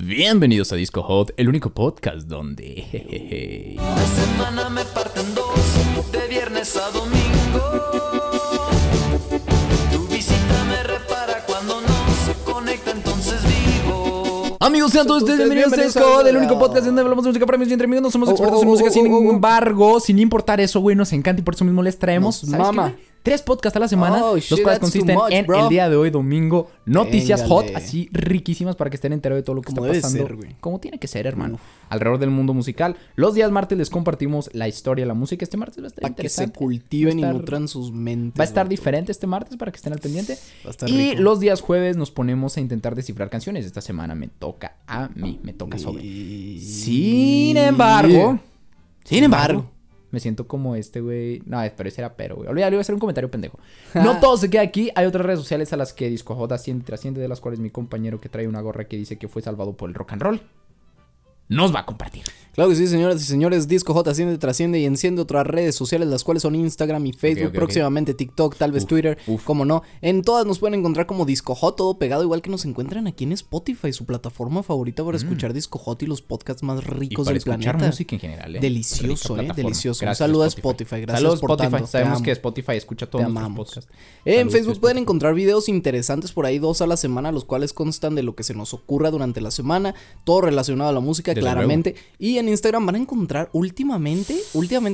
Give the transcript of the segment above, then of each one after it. Bienvenidos a Disco Hot, el único podcast donde... La semana me parte en dos, de viernes a domingo. Tu visita me repara cuando no se conecta, entonces vivo. Amigos, sean todos ustedes bienvenidos a Disco Hot, el único podcast donde hablamos de música para amigos y entre amigos. No somos expertos en música, sin embargo, sin importar eso, güey, nos encanta y por eso mismo les traemos... Mamá. 3 podcasts a la semana, los cuales consisten en el día de hoy, domingo, noticias hot, así riquísimas para que estén enterados de todo lo que está pasando. Como tiene que ser, hermano. Alrededor del mundo musical. Los días martes les compartimos la historia, la música. Este martes va a estar interesante. Para que se cultiven y nutran sus mentes. Va a estar diferente este martes para que estén al pendiente. Va a estar rico. Y los días jueves nos ponemos a intentar descifrar canciones. Esta semana me toca a mí, me toca sobre. Sin embargo... Me siento como este, güey. No, pero ese era pero, güey. Olvídalo, iba a hacer un comentario pendejo. No todo se queda aquí. Hay otras redes sociales a las que Disco Hot asciende y trasciende, de las cuales mi compañero que trae una gorra que dice que fue salvado por el rock and roll nos va a compartir. Claro que sí, señoras y señores. Disco Hot asciende, trasciende y enciende otras redes sociales, las cuales son Instagram y Facebook, próximamente TikTok, tal vez Twitter, como no. En todas nos pueden encontrar como Disco Hot, todo pegado, igual que nos encuentran aquí en Spotify, su plataforma favorita para escuchar Disco Hot y los podcasts más ricos del planeta. Y para escuchar música en general, delicioso, delicioso. Gracias, un saludo a Spotify, gracias Saludos por Spotify. Tanto. Sabemos que Spotify escucha todos los podcasts. En Facebook pueden encontrar videos interesantes por ahí 2 a la semana, los cuales constan de lo que se nos ocurra durante la semana, todo relacionado a la música. Claramente. Y en Instagram van a encontrar últimamente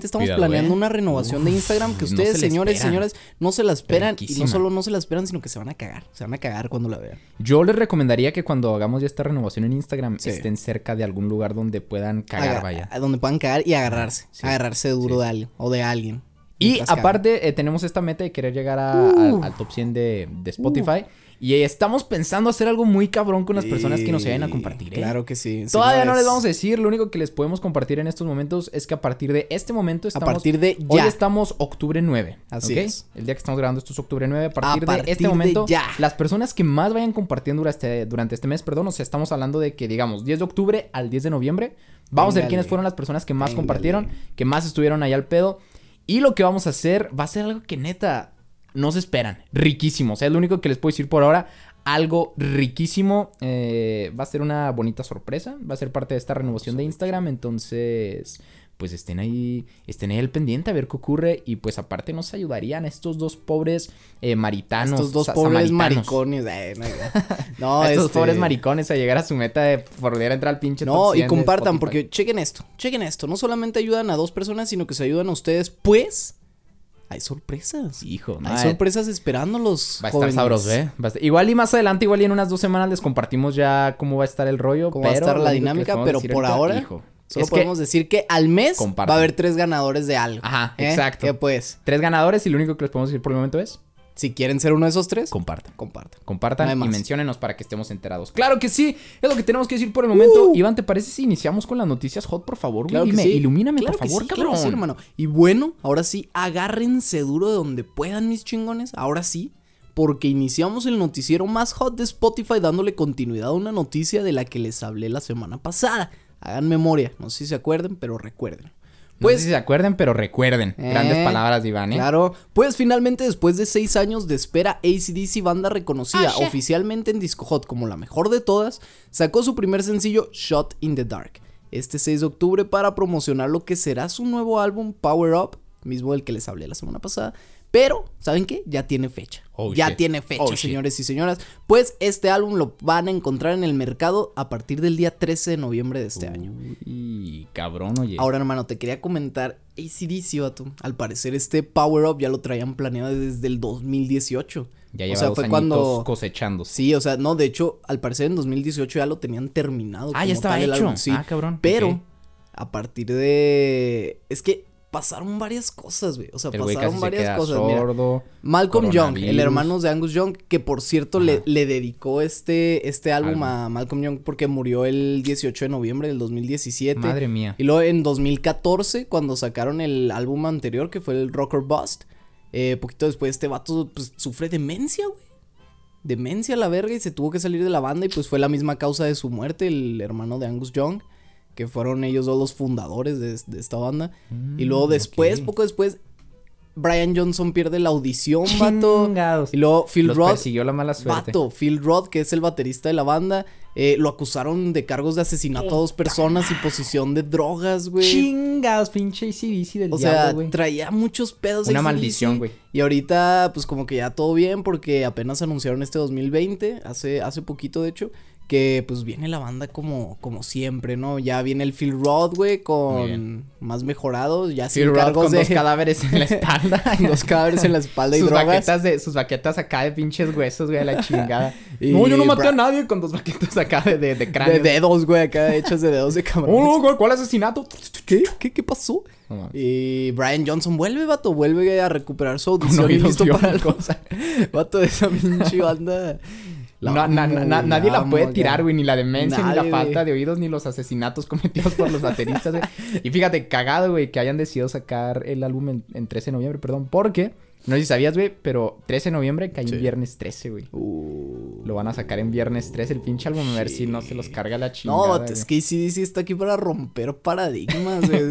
estamos planeando una renovación de Instagram que ustedes, señores, señoras, no se la esperan. Y no solo no se la esperan, sino que se van a cagar. Se van a cagar cuando la vean. Yo les recomendaría que cuando hagamos ya esta renovación en Instagram estén cerca de algún lugar donde puedan cagar, donde puedan cagar y agarrarse. Agarrarse duro de alguien o de alguien. Y aparte tenemos esta meta de querer llegar al top 100 de Spotify. Y estamos pensando hacer algo muy cabrón con las personas que nos vayan a compartir, ¿eh? Claro que sí. Todavía no les vamos a decir. Lo único que les podemos compartir en estos momentos es que a partir de este momento estamos... A partir de ya. Hoy estamos octubre 9. Así es. El día que estamos grabando esto es octubre 9. A partir de este momento, ya. Las personas que más vayan compartiendo durante este mes, o sea, estamos hablando de que, digamos, 10 de octubre al 10 de noviembre. Vamos a ver quiénes fueron las personas que más compartieron, que más estuvieron ahí al pedo. Y lo que vamos a hacer va a ser algo que neta... No se esperan, riquísimo, o sea, es lo único que les puedo decir por ahora, algo riquísimo, va a ser una bonita sorpresa, va a ser parte de esta renovación de Instagram, entonces, pues estén ahí al pendiente a ver qué ocurre, y pues aparte nos ayudarían a estos 2 pobres maritanos, estos 2 pobres maricones, no, estos pobres maricones a llegar a su meta de poder entrar al pinche top 100. No, y compartan, porque chequen esto, no solamente ayudan a 2 personas, sino que se ayudan a ustedes, pues... Hay sorpresas. Hijo, hay sorpresas esperándolos. Va a estar sabroso, ¿eh? Igual y más adelante, igual y en unas 2 semanas les compartimos ya cómo va a estar el rollo. Cómo va a estar la dinámica, pero por ahora, hijo, solo podemos decir que al mes va a haber 3 ganadores de algo. Ajá, exacto. ¿Qué pues? 3 ganadores y lo único que les podemos decir por el momento es... Si quieren ser uno de esos 3, compartan y menciónenos para que estemos enterados. ¡Claro que sí! Es lo que tenemos que decir por el momento. Iván, ¿te parece si iniciamos con las noticias hot, por favor? Claro, dime, ilumíname, por favor, cabrón. Claro que sí, hermano. Y bueno, ahora sí, agárrense duro de donde puedan, mis chingones. Ahora sí, porque iniciamos el noticiero más hot de Spotify dándole continuidad a una noticia de la que les hablé la semana pasada. Hagan memoria, no sé si se acuerden, pero recuerden. Pues, no sé si se acuerden, pero recuerden. Grandes palabras de Iván, ¿eh? Claro. Pues finalmente, después de 6 años de espera, AC/DC, banda reconocida oficialmente en Disco Hot como la mejor de todas, sacó su primer sencillo, Shot in the Dark, este 6 de octubre para promocionar lo que será su nuevo álbum, Power Up, mismo del que les hablé la semana pasada. Pero, ¿saben qué? Ya tiene fecha. Señores y señoras. Pues este álbum lo van a encontrar en el mercado a partir del día 13 de noviembre de este año. Y cabrón, oye. Ahora, hermano, te quería comentar. AC/DC, vato. Al parecer, este Power Up ya lo traían planeado desde el 2018. Ya lleva 2 añitos cuando... cosechando. Sí, o sea, no, de hecho, al parecer en 2018 ya lo tenían terminado. Ah, ya estaba hecho. Sí. Ah, cabrón. Pero, a partir de... Es que... Pasaron varias cosas, güey. O sea, pasaron varias cosas. Sordo, mira. Malcolm Young, el hermano de Angus Young, que por cierto le dedicó este álbum a Malcolm Young porque murió el 18 de noviembre del 2017. Madre mía. Y luego en 2014, cuando sacaron el álbum anterior, que fue el Rocker Bust, poquito después este vato pues, sufre demencia, güey. Demencia a la verga y se tuvo que salir de la banda y pues fue la misma causa de su muerte, el hermano de Angus Young. Que fueron ellos 2 los fundadores de esta banda. Y luego después, poco después, Brian Johnson pierde la audición, vato. Y luego Phil Rudd. Los persiguió la mala suerte. Vato, Phil Rudd, que es el baterista de la banda, lo acusaron de cargos de asesinato a 2 personas y posesión de drogas, güey. Chingados, pinche ACDC del diablo, güey. O sea, traía muchos pedos. Una maldición, güey. Y ahorita, pues como que ya todo bien, porque apenas anunciaron este 2020, hace poquito, de hecho, que pues viene la banda como siempre, ¿no? Ya viene el Phil Rudd, güey, con más mejorados, ya sin cargos de... 2 cadáveres en la espalda. 2 cadáveres en la espalda y drogas. Sus baquetas acá de pinches huesos, güey, a la chingada. Y no, yo no maté a nadie con 2 baquetas acá de cráneo. De dedos, güey, acá hechas de dedos de camarón. No, güey, ¿cuál asesinato? ¿Qué pasó? No, y Brian Johnson vuelve a recuperar su audición y listo para la cosa. Vato de esa pinche banda... Nadie la puede tirar, güey, ni la demencia, nadie, ni la falta de oídos, ni los asesinatos cometidos por los bateristas, güey. Y fíjate, cagado, güey, que hayan decidido sacar el álbum en 13 de noviembre, perdón, porque, no sé si sabías, güey, pero 13 de noviembre cae en viernes 13, güey. Lo van a sacar en viernes 13, el pinche álbum, a ver si no se los carga la chingada. No, es que AC/DC está aquí para romper paradigmas, güey.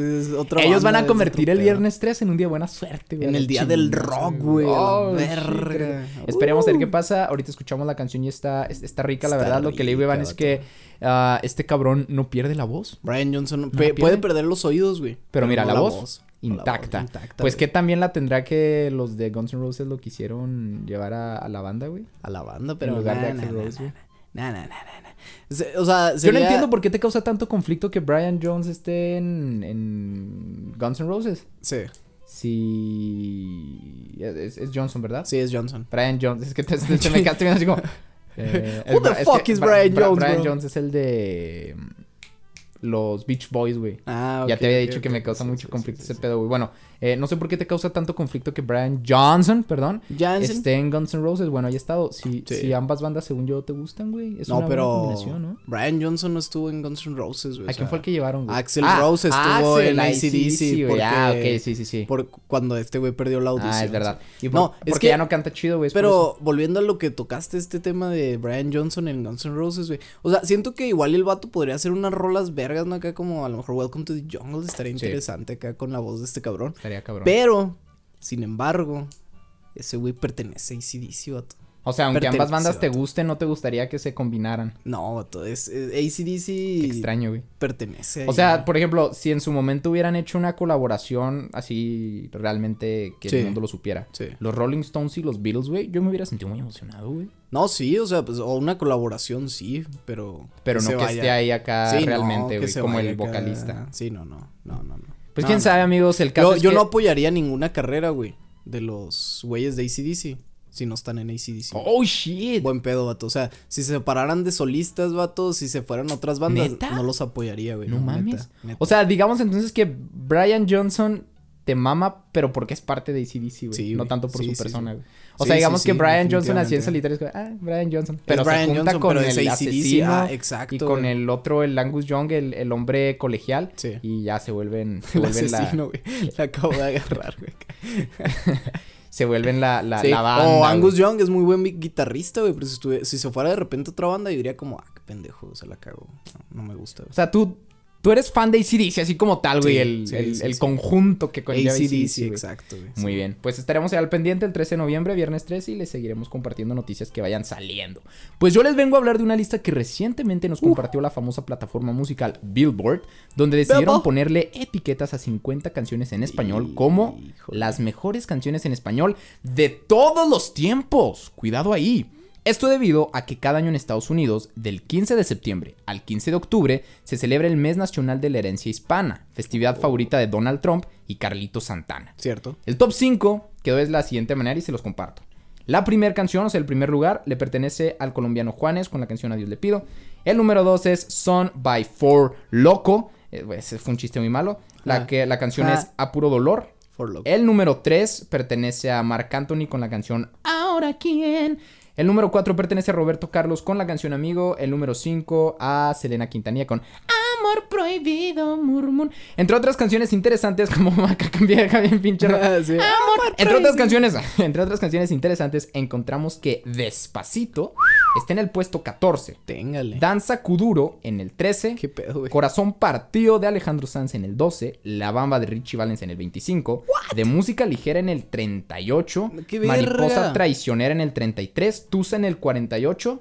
Ellos van a convertir el viernes 13 en un día de buena suerte, güey. En el día del rock, güey. Verga. Esperemos a ver qué pasa. Ahorita escuchamos la canción y está rica, la verdad. Rica, lo que le digo, Iván, es que este cabrón no pierde la voz. Brian Johnson puede perder los oídos, güey. Pero mira, no la voz. Intacta. Pues que también la tendrá que los de Guns N' Roses lo quisieron llevar a la banda, güey. A la banda, pero en lugar de Axl Rose, güey. O sea, sería... Yo no entiendo por qué te causa tanto conflicto que Brian Jones esté en Guns N' Roses. Sí. Es Johnson, ¿verdad? Sí, es Johnson. Brian Jones. Es que te me quedaste viendo así como... Who the fuck is Brian Jones, Brian Jones es el de... Los Beach Boys, güey. Ya te había dicho que me causa mucho conflicto ese pedo, güey. Bueno, no sé por qué te causa tanto conflicto que Brian Johnson, esté en Guns N' Roses. Bueno, ahí he estado. Si ambas bandas, según yo, te gustan, güey. Es una buena combinación, ¿no? Brian Johnson no estuvo en Guns N' Roses, güey. ¿A quién fue el que llevaron, güey? Axl Rose estuvo en AC/DC, güey. Sí. Por cuando este güey perdió la audición. Es verdad. Y no, es que ya no canta chido, güey. Pero volviendo a lo que tocaste, este tema de Brian Johnson en Guns N' Roses, güey. O sea, siento que igual el vato podría hacer unas rolas vergas, ¿no? Acá como a lo mejor Welcome to the Jungle estaría interesante acá con la voz de este cabrón. Estaría cabrón. Pero, sin embargo, ese güey pertenece a AC/DC, vato. O sea, aunque ambas bandas te gusten, ¿no te gustaría que se combinaran? No, vato, AC/DC... Qué extraño, güey. Pertenece. O sea, por ejemplo, si en su momento hubieran hecho una colaboración así realmente que el mundo lo supiera. Los Rolling Stones y los Beatles, güey, yo me hubiera sentido muy emocionado, güey. No, sí, o sea, pues, o una colaboración, sí, pero... Pero no que esté ahí acá realmente, güey, como el vocalista. Sí, no. Pues quién sabe, amigos, el caso es que... Yo no apoyaría ninguna carrera, güey, de los güeyes de AC/DC, si no están en AC/DC. ¡Oh, shit! Buen pedo, vato, o sea, si se separaran de solistas, vato, si se fueran otras bandas, ¿neta? No los apoyaría, güey. No mames. Neta. O sea, digamos entonces que Brian Johnson... te mama, pero porque es parte de AC/DC, güey. Sí, no tanto por su persona, güey. O sea, digamos que Brian Johnson así en solitario es Brian Johnson. Pero Brian se junta Johnson, con el asesino exacto, y con el otro, el Angus Young, el hombre colegial. Sí. Y ya se vuelven... el asesino, güey. La acabo de agarrar, güey. Se vuelven la banda. Angus Young es muy buen guitarrista, güey. Pero si se fuera de repente otra banda, yo diría como... qué pendejo, se la cago. No me gusta, güey. O sea, Tú eres fan de AC/DC, así como tal, güey, el conjunto que conlleva AC/DC, exacto, güey. Muy bien, pues estaremos al pendiente el 13 de noviembre, viernes 13, y les seguiremos compartiendo noticias que vayan saliendo. Pues yo les vengo a hablar de una lista que recientemente nos compartió la famosa plataforma musical Billboard, donde decidieron ponerle etiquetas a 50 canciones en español como las mejores canciones en español de todos los tiempos. Cuidado ahí. Esto debido a que cada año en Estados Unidos, del 15 de septiembre al 15 de octubre, se celebra el Mes Nacional de la Herencia Hispana, festividad favorita de Donald Trump y Carlitos Santana. Cierto. El top 5 quedó de la siguiente manera y se los comparto. La primera canción, o sea, el primer lugar, le pertenece al colombiano Juanes con la canción A Dios Le Pido. El número 2 es Son by Four Loco. Ese fue un chiste muy malo. La canción es A Puro Dolor. El número 3 pertenece a Marc Anthony con la canción Ahora Quién. El número 4 pertenece a Roberto Carlos con la canción Amigo. El número 5 a Selena Quintanilla con Amor Prohibido, Murmur. Entre otras canciones interesantes como Maca Cambiaja, bien pinche. Sí. Amor entre otras canciones interesantes encontramos que Despacito está en el puesto 14. Téngale. Danza Kuduro en el 13. Qué pedo, güey. Corazón Partido de Alejandro Sanz en el 12. La Bamba de Richie Valens en el 25. ¿What? De Música Ligera en el 38. ¡Qué verga! Mariposa Traicionera en el 33. Tusa en el 48.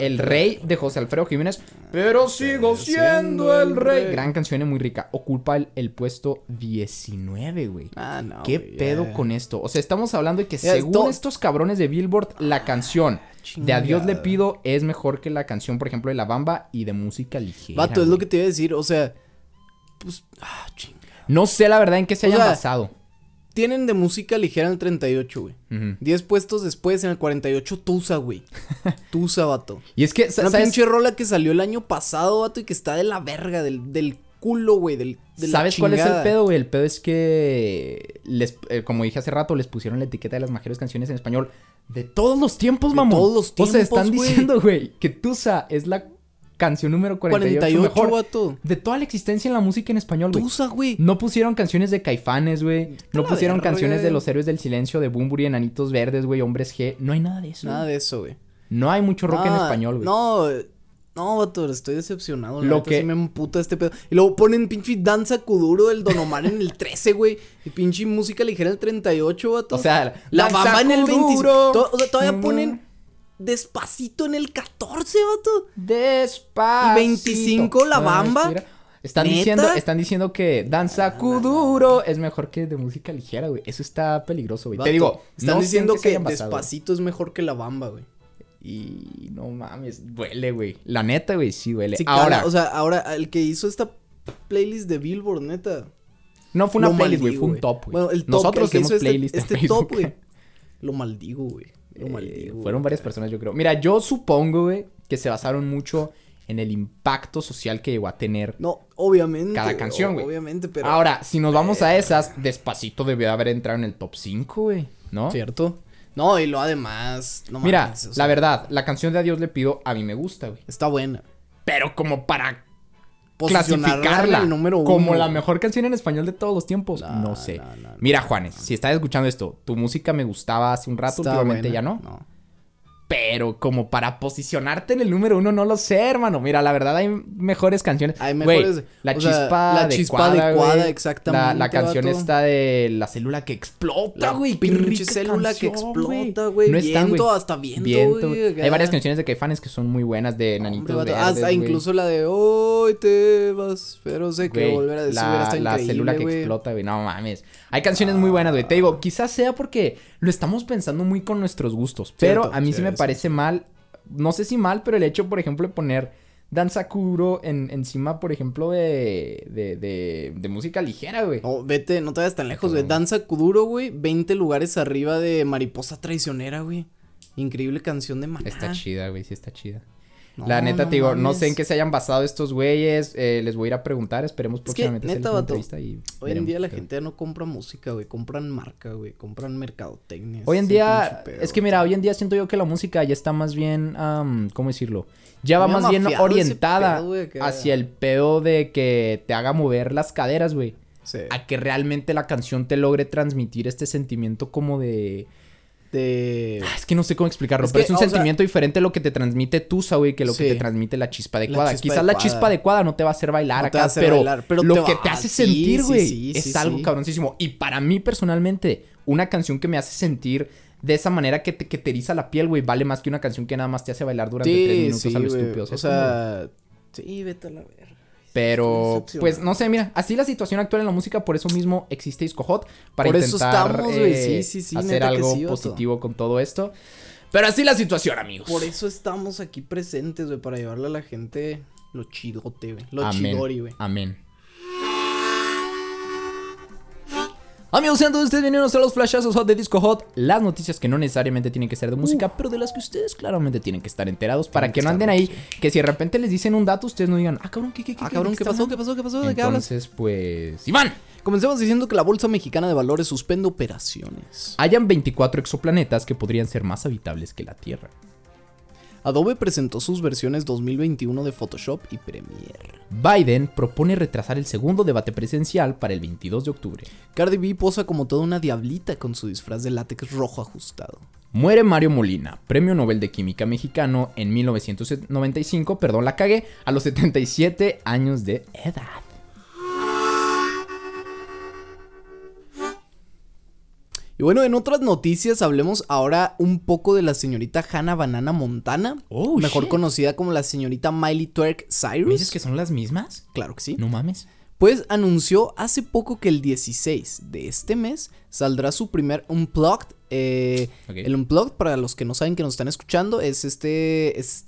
El Rey de José Alfredo Jiménez. Pero sigo siendo el rey. Gran canción y muy rica. Ocupa el puesto 19, güey. Ah, no. ¿Qué pedo con esto? O sea, estamos hablando de que según estos cabrones de Billboard, la canción de A Dios Le Pido es mejor que la canción, por ejemplo, de La Bamba y de Música Ligera. Vato, es lo que te iba a decir. O sea, pues, no sé la verdad en qué se hayan basado. Tienen de Música Ligera en el 38, güey. 10 puestos después, en el 48, Tusa, güey. Tusa, vato. Y es que... Una pinche rola que salió el año pasado, vato, y que está de la verga, del culo, güey, de la chingada. ¿Sabes cuál es el pedo, güey? El pedo es que, como dije hace rato, les pusieron la etiqueta de las mejores canciones en español de todos los tiempos, mamón. De todos los tiempos, güey. O sea, están diciendo, güey, que Tusa es la... Canción número 48 mejor vato. De toda la existencia en la música en español, güey. Tusa, güey. No pusieron canciones de Caifanes, güey. No pusieron canciones de Los Héroes del Silencio, de Bunbury, Enanitos Verdes, güey, Hombres G. No hay nada de eso. Nada de eso, güey. No hay mucho rock en español, güey. No, vato, estoy decepcionado. Lo que... sí me emputa este pedo. Y luego ponen pinche Danza Kuduro del Don Omar en el 13, güey. Y pinche Música Ligera en el 38, vato. O sea, La Bamba en el 25. O sea, todavía ponen... Despacito en el 14, vato. Despacito. 25, La Bamba. Están diciendo que Danza Kuduro es mejor que de Música Ligera, güey. Eso está peligroso, güey. Te digo, están diciendo que Despacito es mejor que La Bamba, güey. Y no mames, duele, güey. La neta, güey, sí duele. Sí, claro, ahora, o sea, el que hizo esta playlist de Billboard, neta. No fue una playlist, güey, fue un top, güey. Bueno, el top. Nosotros hicimos playlist en Facebook. Top, güey. Lo maldigo, güey. Fueron varias personas, yo creo. Mira, yo supongo, güey, que se basaron mucho en el impacto social que llegó a tener. No, obviamente. Cada canción, güey. Obviamente, pero. Ahora, si nos vamos a esas, Despacito debió haber entrado en el top 5, güey. ¿No? Cierto. No, y lo además. No mira, mames, o sea, la verdad, la canción de A Dios Le Pido a mí me gusta, güey. Está buena. Pero como para clasificarla el número 1, como la mejor canción en español de todos los tiempos. No sé. Mira, Juanes, si estás escuchando esto, tu música me gustaba hace un rato, últimamente ya no. No. Pero como para posicionarte en el número 1, no lo sé, hermano. Mira, la verdad hay mejores canciones. Hay mejores. Güey, la chispa adecuada, exactamente. La canción esta de la célula que explota, güey. Pinche célula canción, que explota, güey. No está viento, hasta viento, güey. Hay varias canciones de Caifanes que son muy buenas de Nanitos Verdes. Hasta incluso la de hoy te vas, pero sé que volver a decir hasta increíble. La célula que explota, güey. No mames. Hay canciones muy buenas, güey. Te digo, quizás sea porque lo estamos pensando muy con nuestros gustos, pero cierto, a mí sí me parece mal, no sé si mal, pero el hecho, por ejemplo, de poner Danza Kuduro encima, por ejemplo, de Música Ligera, güey. No, vete, no te vayas tan lejos, güey. Danza Kuduro, güey, 20 lugares arriba de Mariposa Traicionera, güey. Increíble canción de Maná. Está chida, güey, sí está chida. No, la neta, no, te digo, no sé en qué se hayan basado estos güeyes, les voy a ir a preguntar, esperemos próximamente hacer la entrevista y hoy en día la gente ya no compra música, güey, compran marca, güey, compran mercadotecnia. Hoy en día, es que mira, hoy en día siento yo que la música ya está más bien, ¿cómo decirlo? Ya va más bien orientada hacia el pedo de que te haga mover las caderas, güey. Sí. A que realmente la canción te logre transmitir este sentimiento como de... Es que no sé cómo explicarlo, pero es un sentimiento diferente a lo que te transmite Tusa, güey, que lo que te transmite la chispa adecuada. Quizás la chispa adecuada no te va a hacer bailar acá, pero lo que te hace sentir, güey, es algo cabroncísimo. Y para mí, personalmente, una canción que me hace sentir de esa manera que te eriza la piel, güey, vale más que una canción que nada más te hace bailar durante 3 minutos a lo estúpido. O sea, sí, vete a la verga. Pero, pues, no sé, mira, así la situación actual en la música, por eso mismo existe Disco Hot, para intentar hacer algo positivo con todo esto. Pero así la situación, amigos. Por eso estamos aquí presentes, güey, para llevarle a la gente lo chidote, güey, lo chidori, güey. Amén. Amigos, sean todos ustedes bienvenidos a los flashazos hot de Disco Hot. Las noticias que no necesariamente tienen que ser de música, pero de las que ustedes claramente tienen que estar enterados para que no anden ahí. Que si de repente les dicen un dato, ustedes no digan, cabrón, ¿qué pasó? ¿De qué hablas? Entonces, pues, Iván. Comencemos diciendo que la Bolsa Mexicana de Valores suspende operaciones. Hayan 24 exoplanetas que podrían ser más habitables que la Tierra. Adobe presentó sus versiones 2021 de Photoshop y Premiere. Biden propone retrasar el segundo debate presidencial para el 22 de octubre. Cardi B posa como toda una diablita con su disfraz de látex rojo ajustado. Muere Mario Molina, Premio Nobel de Química Mexicano en 1995, perdón, la cagué, a los 77 años de edad. Y bueno, en otras noticias hablemos ahora un poco de la señorita Hannah Banana Montana, mejor conocida como la señorita Miley Twerk Cyrus. ¿Me dices que son las mismas? Claro que sí. No mames. Pues anunció hace poco que el 16 de este mes saldrá su primer Unplugged. Okay. El Unplugged, para los que no saben, que nos están escuchando, es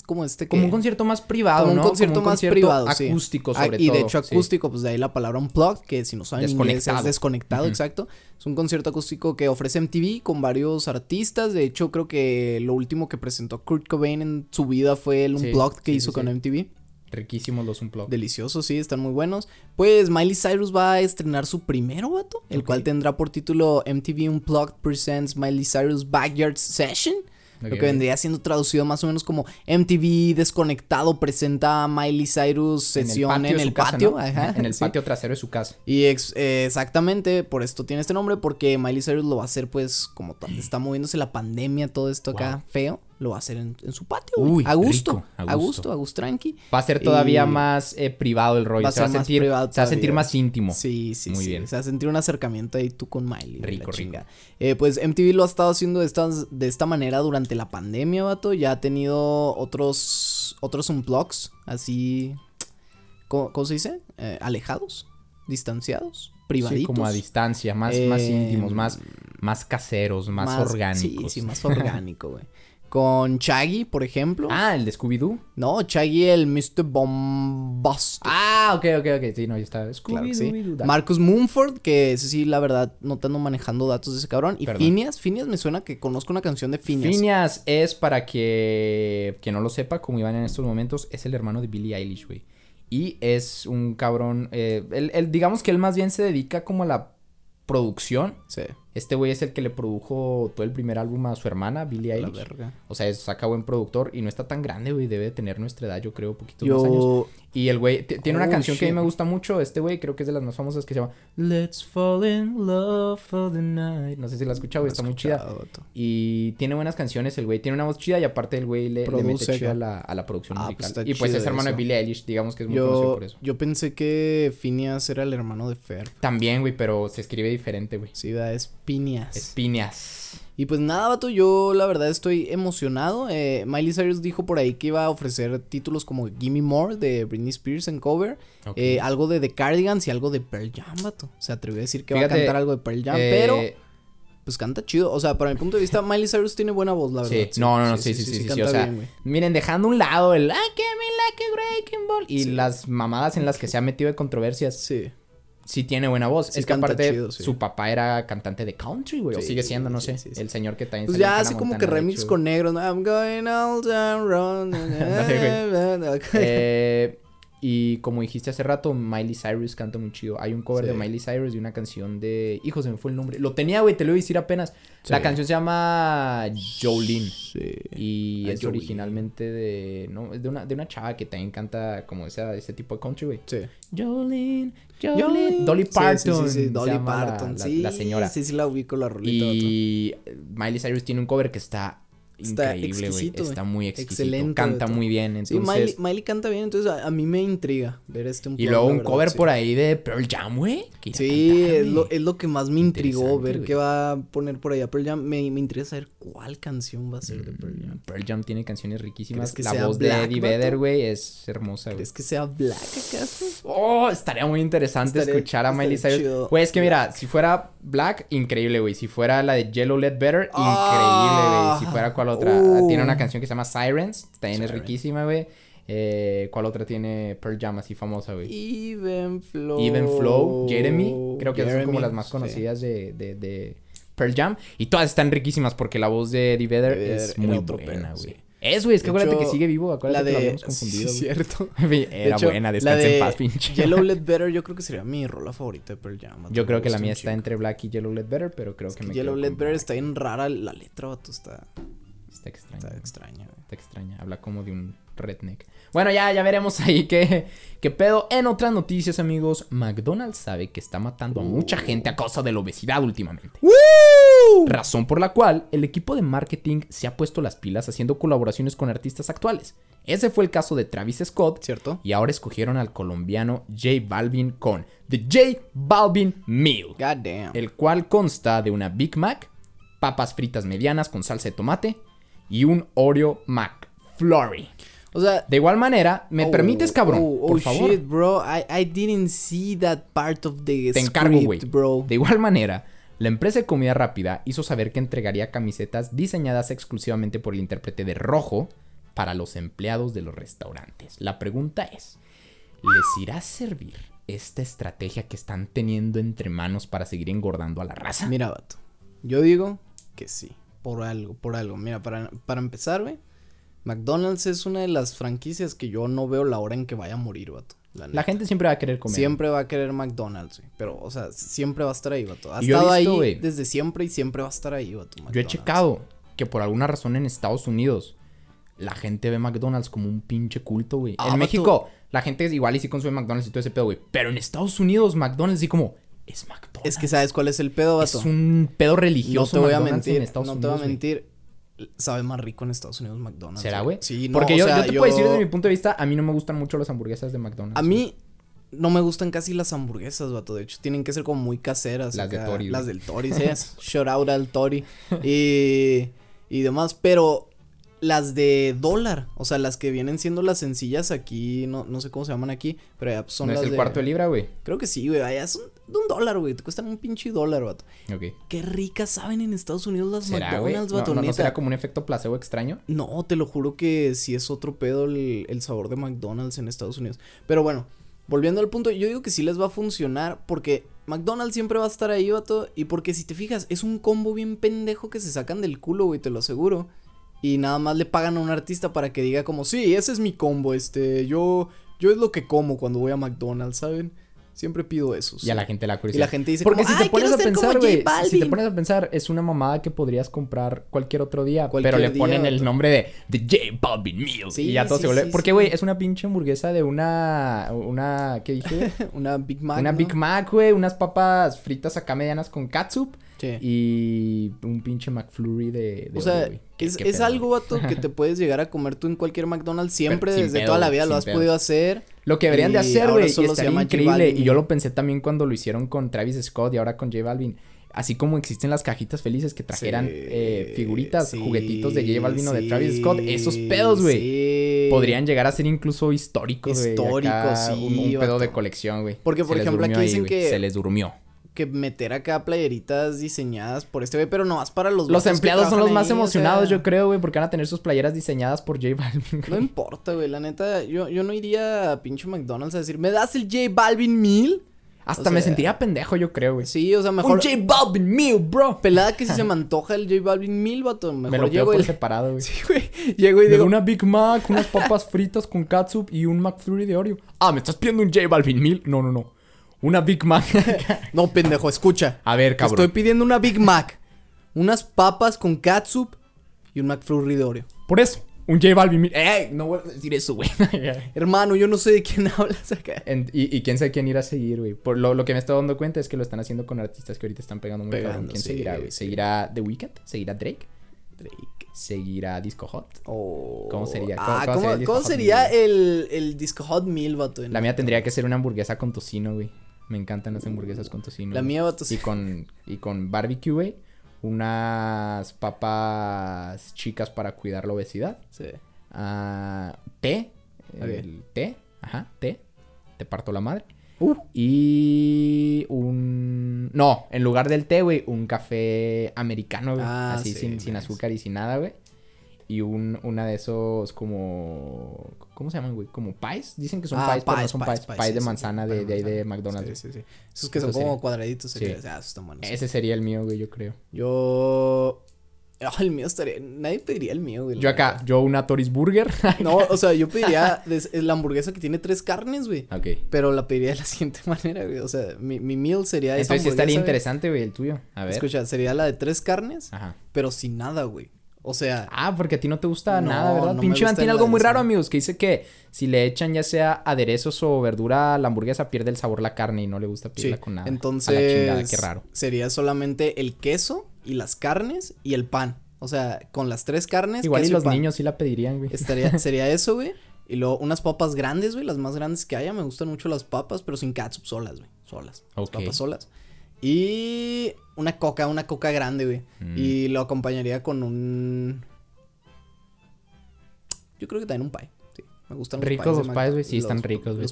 como un concierto más privado, como ¿no? Un concierto más privado, acústico, sobre todo. Y de hecho acústico, sí. Pues de ahí la palabra Unplugged, que si no saben inglés es desconectado, exacto. Es un concierto acústico que ofrece MTV con varios artistas. De hecho, creo que lo último que presentó Kurt Cobain en su vida fue el Unplugged que hizo con MTV. Riquísimos los Unplugged. Deliciosos, sí, están muy buenos. Pues Miley Cyrus va a estrenar su primero, vato, el cual tendrá por título MTV Unplugged Presents Miley Cyrus Backyard Session. Lo que vendría siendo traducido más o menos como MTV Desconectado presenta a Miley Cyrus sesión en el patio. En el patio trasero de su casa. Y exactamente, por esto tiene este nombre, porque Miley Cyrus lo va a hacer, pues, como está moviéndose la pandemia, todo esto acá feo. Lo va a hacer en su patio, güey. A gusto, a gusto, a gusto, tranqui. Va a ser todavía más privado el rollo. Se va a sentir más íntimo. Sí, muy bien. Se va a sentir un acercamiento ahí tú con Miley. Rico. Pues MTV lo ha estado haciendo de esta manera durante la pandemia, vato. Ya ha tenido otros unplugs así, ¿cómo se dice? Alejados, distanciados, privaditos. Sí, como a distancia, más íntimos, más caseros, más orgánicos. Sí, más orgánico, güey. Con Shaggy, por ejemplo. Ah, el de Scooby-Doo. No, Shaggy, el Mr. Bombastic. Ah, ok. Sí, no, ya está. Scooby-Doo. Sí. Marcus Mumford, que ese sí, la verdad, no te ando manejando datos de ese cabrón. Y Finneas. Finneas me suena que conozco una canción de Finneas. Finneas es, para que no lo sepa, como Iván en estos momentos, es el hermano de Billie Eilish, güey. Y es un cabrón. Digamos que él más bien se dedica como a la producción. Sí. Este güey es el que le produjo todo el primer álbum a su hermana, Billie Eilish. La verga. O sea, saca buen productor y no está tan grande, güey. Debe tener nuestra edad, yo creo, poquitos más años. Y el güey tiene una canción que a mí me gusta mucho. Este güey creo que es de las más famosas, que se llama Let's Fall in Love for the Night. No sé si la has escuchado, güey. Está muy chida. Y tiene buenas canciones el güey. Tiene una voz chida y aparte el güey le mete chida a la producción musical. Pues y pues es hermano de Billie Eilish, digamos que es muy conocido por eso. Yo pensé que Finneas era el hermano de Fer. También, güey, pero se escribe diferente, güey. Sí, es Piñas. Y pues nada, vato, yo la verdad estoy emocionado. Miley Cyrus dijo por ahí que iba a ofrecer títulos como Gimme More de Britney Spears en cover, algo de The Cardigans y algo de Pearl Jam, vato. Se atrevió a decir que va a cantar algo de Pearl Jam, pero pues canta chido. O sea, para mi punto de vista, Miley Cyrus tiene buena voz, la verdad. Sí, o sea, bien, miren, dejando a un lado el I can't be like a breaking ball y las mamadas en las que se ha metido de controversias. Sí tiene buena voz. Sí, es que aparte su papá era cantante de country, güey. O sigue siendo, no sé. Sí. El señor que también. Pues ya hace como que remix con negros, ¿no? I'm going all down round. No sé, güey. Y como dijiste hace rato, Miley Cyrus canta muy chido. Hay un cover de Miley Cyrus de una canción de... Hijo, se me fue el nombre. Lo tenía, güey, te lo iba a decir apenas. Sí. La canción se llama Jolene. Sí. Y es Jolene. Originalmente de... No, es de una chava que también canta como ese tipo de country, güey. Sí. Jolene. Dolly Parton. Sí. Dolly Parton. La señora. Sí, la ubico, la rolita. Y Miley Cyrus tiene un cover que está... Increíble, güey. Está muy exquisito. Excelente, canta muy bien, entonces... Sí, Miley canta bien, entonces a mí me intriga ver un... Y luego un cover por ahí de Pearl Jam, güey. Sí, es lo que más me intrigó, ver qué va a poner por allá Pearl Jam. Me intriga saber cuál canción va a ser de Pearl Jam. Pearl Jam tiene canciones riquísimas. La voz de Eddie Vedder, güey, es hermosa, güey. ¿Es que sea Black acaso? Oh, estaría muy interesante escuchar a Miley Cyrus. Güey, es que mira, si fuera Black, increíble, güey. Si fuera la de Yellow Ledbetter, increíble, güey. Si fuera cual otra. Tiene una canción que se llama Sirens. También es riquísima, güey. ¿Cuál otra tiene Pearl Jam así famosa, güey? Even Flow. Jeremy. Creo que son como las más conocidas de Pearl Jam. Y todas están riquísimas porque la voz de Eddie Vedder es muy buena, güey. Es, güey, es que acuérdate que sigue vivo. Acuérdate que lo habíamos confundido. Sí, cierto. Era buena, descansa en paz, pinche. Yellow Ledbetter, yo creo que sería mi rola favorita de Pearl Jam. Yo creo que la mía está entre Black y Yellow Ledbetter, pero creo que me quedo con Black. Yellow Ledbetter está bien rara la letra, vato, Está extraña. Habla como de un redneck. Bueno, ya veremos ahí qué pedo. En otras noticias, amigos, McDonald's sabe que está matando a mucha gente a causa de la obesidad últimamente. Razón por la cual el equipo de marketing se ha puesto las pilas haciendo colaboraciones con artistas actuales. Ese fue el caso de Travis Scott, ¿cierto? Y ahora escogieron al colombiano J Balvin con The J Balvin Meal. God damn. El cual consta de una Big Mac, papas fritas medianas con salsa de tomate y un Oreo McFlurry. O sea, de igual manera, ¿me permites, cabrón? Por favor. Shit, bro. I didn't see that part of the script, encargo, güey. De igual manera, la empresa de comida rápida hizo saber que entregaría camisetas diseñadas exclusivamente por el intérprete de Rojo para los empleados de los restaurantes. La pregunta es, ¿les irá a servir esta estrategia que están teniendo entre manos para seguir engordando a la raza? Mira, vato, yo digo que sí, por algo. Mira, para empezar, güey, McDonald's es una de las franquicias que yo no veo la hora en que vaya a morir, vato. La gente siempre va a querer comer. Siempre va a querer McDonald's, güey. Pero, o sea, siempre va a estar ahí, vato. Ha estado ahí, güey, desde siempre y siempre va a estar ahí, vato. McDonald's. Yo he checado que por alguna razón en Estados Unidos la gente ve McDonald's como un pinche culto, güey. En México la gente es igual y sí consume McDonald's y todo ese pedo, güey. Pero en Estados Unidos McDonald's sí como... es McDonald's. Es que ¿sabes cuál es el pedo, vato? Es un pedo religioso. No te voy a mentir. No te voy a mentir. Sabe más rico en Estados Unidos McDonald's. ¿Será, güey? Sí, no, porque yo puedo decir desde mi punto de vista, a mí no me gustan mucho las hamburguesas de McDonald's. A mí no me gustan casi las hamburguesas, vato. De hecho, tienen que ser como muy caseras. Las de Tori. Las del Tori, sí. Shout out al Tori. Y demás. Pero las de dólar, o sea, las que vienen siendo las sencillas aquí, no sé cómo se llaman aquí, pero ya son... ¿No las es el de... cuarto de libra, güey? Creo que sí, güey. Allá son de $1, güey. Te cuestan un pinche $1, vato. Ok. Qué ricas saben en Estados Unidos las McDonald's, vato. ¿No será como un efecto placebo extraño? No, te lo juro que sí es otro pedo el sabor de McDonald's en Estados Unidos. Pero bueno, volviendo al punto, yo digo que sí les va a funcionar porque McDonald's siempre va a estar ahí, vato. Y porque si te fijas, es un combo bien pendejo que se sacan del culo, güey, te lo aseguro. Y nada más le pagan a un artista para que diga como, sí, ese es mi combo, yo es lo que como cuando voy a McDonald's, ¿saben? Siempre pido eso. Y a la gente la curiosidad. Y la gente dice, porque como, si te pones a pensar, güey, si te pones a pensar, es una mamada que podrías comprar cualquier otro día, pero le ponen el nombre de J Balvin Meal. Sí, y ya todo se vuelve. Porque, güey, es una pinche hamburguesa de una ¿qué dije? Una Big Mac. Una Big Mac, güey, unas papas fritas acá medianas con catsup. Sí. Y un pinche McFlurry de o sea, Oreo, es algo, vato, que te puedes llegar a comer tú en cualquier McDonald's siempre. Pero desde toda la vida lo has podido hacer. Lo que deberían de hacer, güey, estaría increíble. Y yo lo pensé también cuando lo hicieron con Travis Scott y ahora con J Balvin. Así como existen las cajitas felices que trajeran figuritas, juguetitos de J Balvin o de Travis Scott. Esos pedos, güey. Sí. Podrían llegar a ser incluso históricos, güey. Históricos, sí. Un pedo de colección, güey. Porque, por ejemplo, aquí dicen que... se les durmió. Que meter acá playeritas diseñadas por este güey, pero no vas para los empleados son los más emocionados, o sea, yo creo, güey, porque van a tener sus playeras diseñadas por J Balvin. No importa, güey, la neta, yo no iría a pinche McDonald's a decir, ¿me das el J Balvin Meal? Hasta me sentiría pendejo, yo creo, güey. Sí, o sea, mejor... ¡un J Balvin Meal, bro! Pelada que si se me antoja el J Balvin Meal, vato. Mejor me lo llevo por separado, güey. Sí, güey. Llego y digo... una Big Mac, unas papas fritas con catsup y un McFlurry de Oreo. Ah, ¿me estás pidiendo un J Balvin Meal? No. Una Big Mac. No, pendejo, escucha. A ver, cabrón. Estoy pidiendo una Big Mac, unas papas con catsup y un McFlurry de Oreo. Por eso, un J Balvin. No voy a decir eso, güey. Hermano, yo no sé de quién hablas acá. Y quién sabe quién irá a seguir, güey. Por lo que me estoy dando cuenta es que lo están haciendo con artistas que ahorita están pegando muy cabrón. ¿Quién seguirá, güey? ¿Seguirá The Weeknd? ¿Seguirá Drake? ¿Seguirá Disco Hot? ¿Cómo sería? ¿Cómo sería el Disco Hot Meal, vato? La mía tendría que ser una hamburguesa con tocino, güey. Me encantan las hamburguesas con tocino. La mía, vato. Y con barbecue, güey. Unas papas chicas para cuidar la obesidad. Sí. Té. Okay. El té. Ajá, té. Te parto la madre. Y un... no, en lugar del té, güey, un café americano, güey. Así, sí, sin azúcar y sin nada, güey. Y una de esos como... ¿cómo se llaman, güey? Como pies. Dicen que son pies, pero no son pies. Pies de manzana de ahí de McDonald's. Sí. Esos que son como cuadraditos. Sí. Ese sería el mío, güey, yo creo. El mío estaría... nadie pediría el mío, güey. Yo una Toris Burger. No, o sea, yo pediría la hamburguesa que tiene 3 carnes, güey. Ok. Pero la pediría de la siguiente manera, güey. O sea, mi meal sería... entonces estaría interesante, güey, el tuyo. A ver. Escucha, sería la de 3 carnes, ajá, pero sin nada, güey. O sea... Ah, porque a ti no te gusta nada, ¿verdad? No, pinche Iván tiene algo muy raro, amigos, que dice que si le echan ya sea aderezos o verdura a la hamburguesa, pierde el sabor la carne y no le gusta pedirla con nada. Entonces... A la chingada, qué raro. Sería solamente el queso y las carnes y el pan. O sea, con las tres carnes, igual queso y los pan. Niños sí la pedirían, güey. Sería eso, güey. Y luego unas papas grandes, güey, las más grandes que haya. Me gustan mucho las papas, pero sin catsup, solas, güey. Solas. Okay. Las papas solas. Y una coca grande, güey. Y lo acompañaría con un... Yo creo que también un pie. Sí, me gustan los ricos pies. Ricos los pies, güey. Sí, están ricos, güey.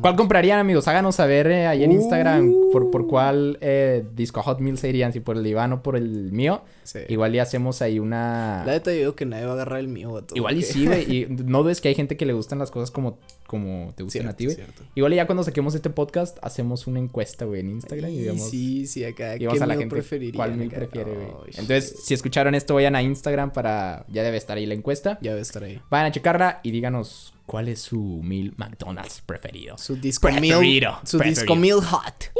¿Cuál comprarían, amigos? Háganos saber ahí en Instagram por cuál disco Hot Meal se irían. Si por el de Iván o por el mío. Sí. Igual ya hacemos ahí una... La neta yo digo que nadie va a agarrar el mío. Todo igual y sí, güey. Y no dudes que hay gente que le gustan las cosas como te gustan a ti, güey. Igual ya cuando saquemos este podcast hacemos una encuesta, güey, en Instagram y digamos... Sí, acá. ¿Qué a la gente preferiría? ¿Cuál meal prefiere, güey? Oh, entonces, si escucharon esto, vayan a Instagram para... Ya debe estar ahí la encuesta. Ya debe estar ahí. Vayan a checarla y díganos cuál es su meal McDonald's preferido. Su disco meal. Su disco meal hot.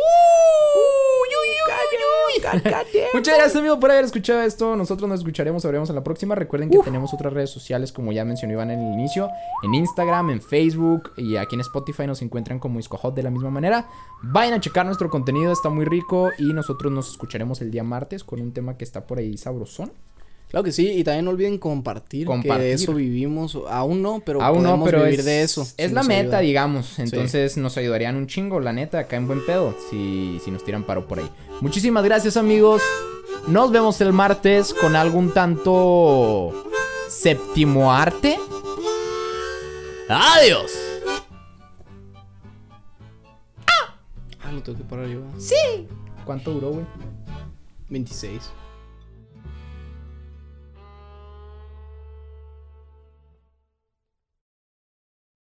Muchas gracias, amigos, por haber escuchado esto. Nosotros nos escucharemos, sabremos en la próxima. Recuerden que tenemos otras redes sociales, como ya mencionó Iván en el inicio, en Instagram, en Facebook y aquí en Spotify nos encuentran como Disco Hot de la misma manera. Vayan a checar nuestro contenido, está muy rico y nosotros nos escucharemos el día martes con un tema que está por ahí sabrosón. Claro que sí, y también no olviden compartir, que de eso vivimos, aún no, pero vivir de eso. Es si la meta, ayuda. Digamos, entonces nos ayudarían un chingo, la neta, acá en buen pedo, si nos tiran paro por ahí. Muchísimas gracias, amigos, nos vemos el martes con algún tanto séptimo arte. ¡Adiós! ¡Ah! Lo tengo que parar yo. ¡Sí! ¿Cuánto duró, güey? 26.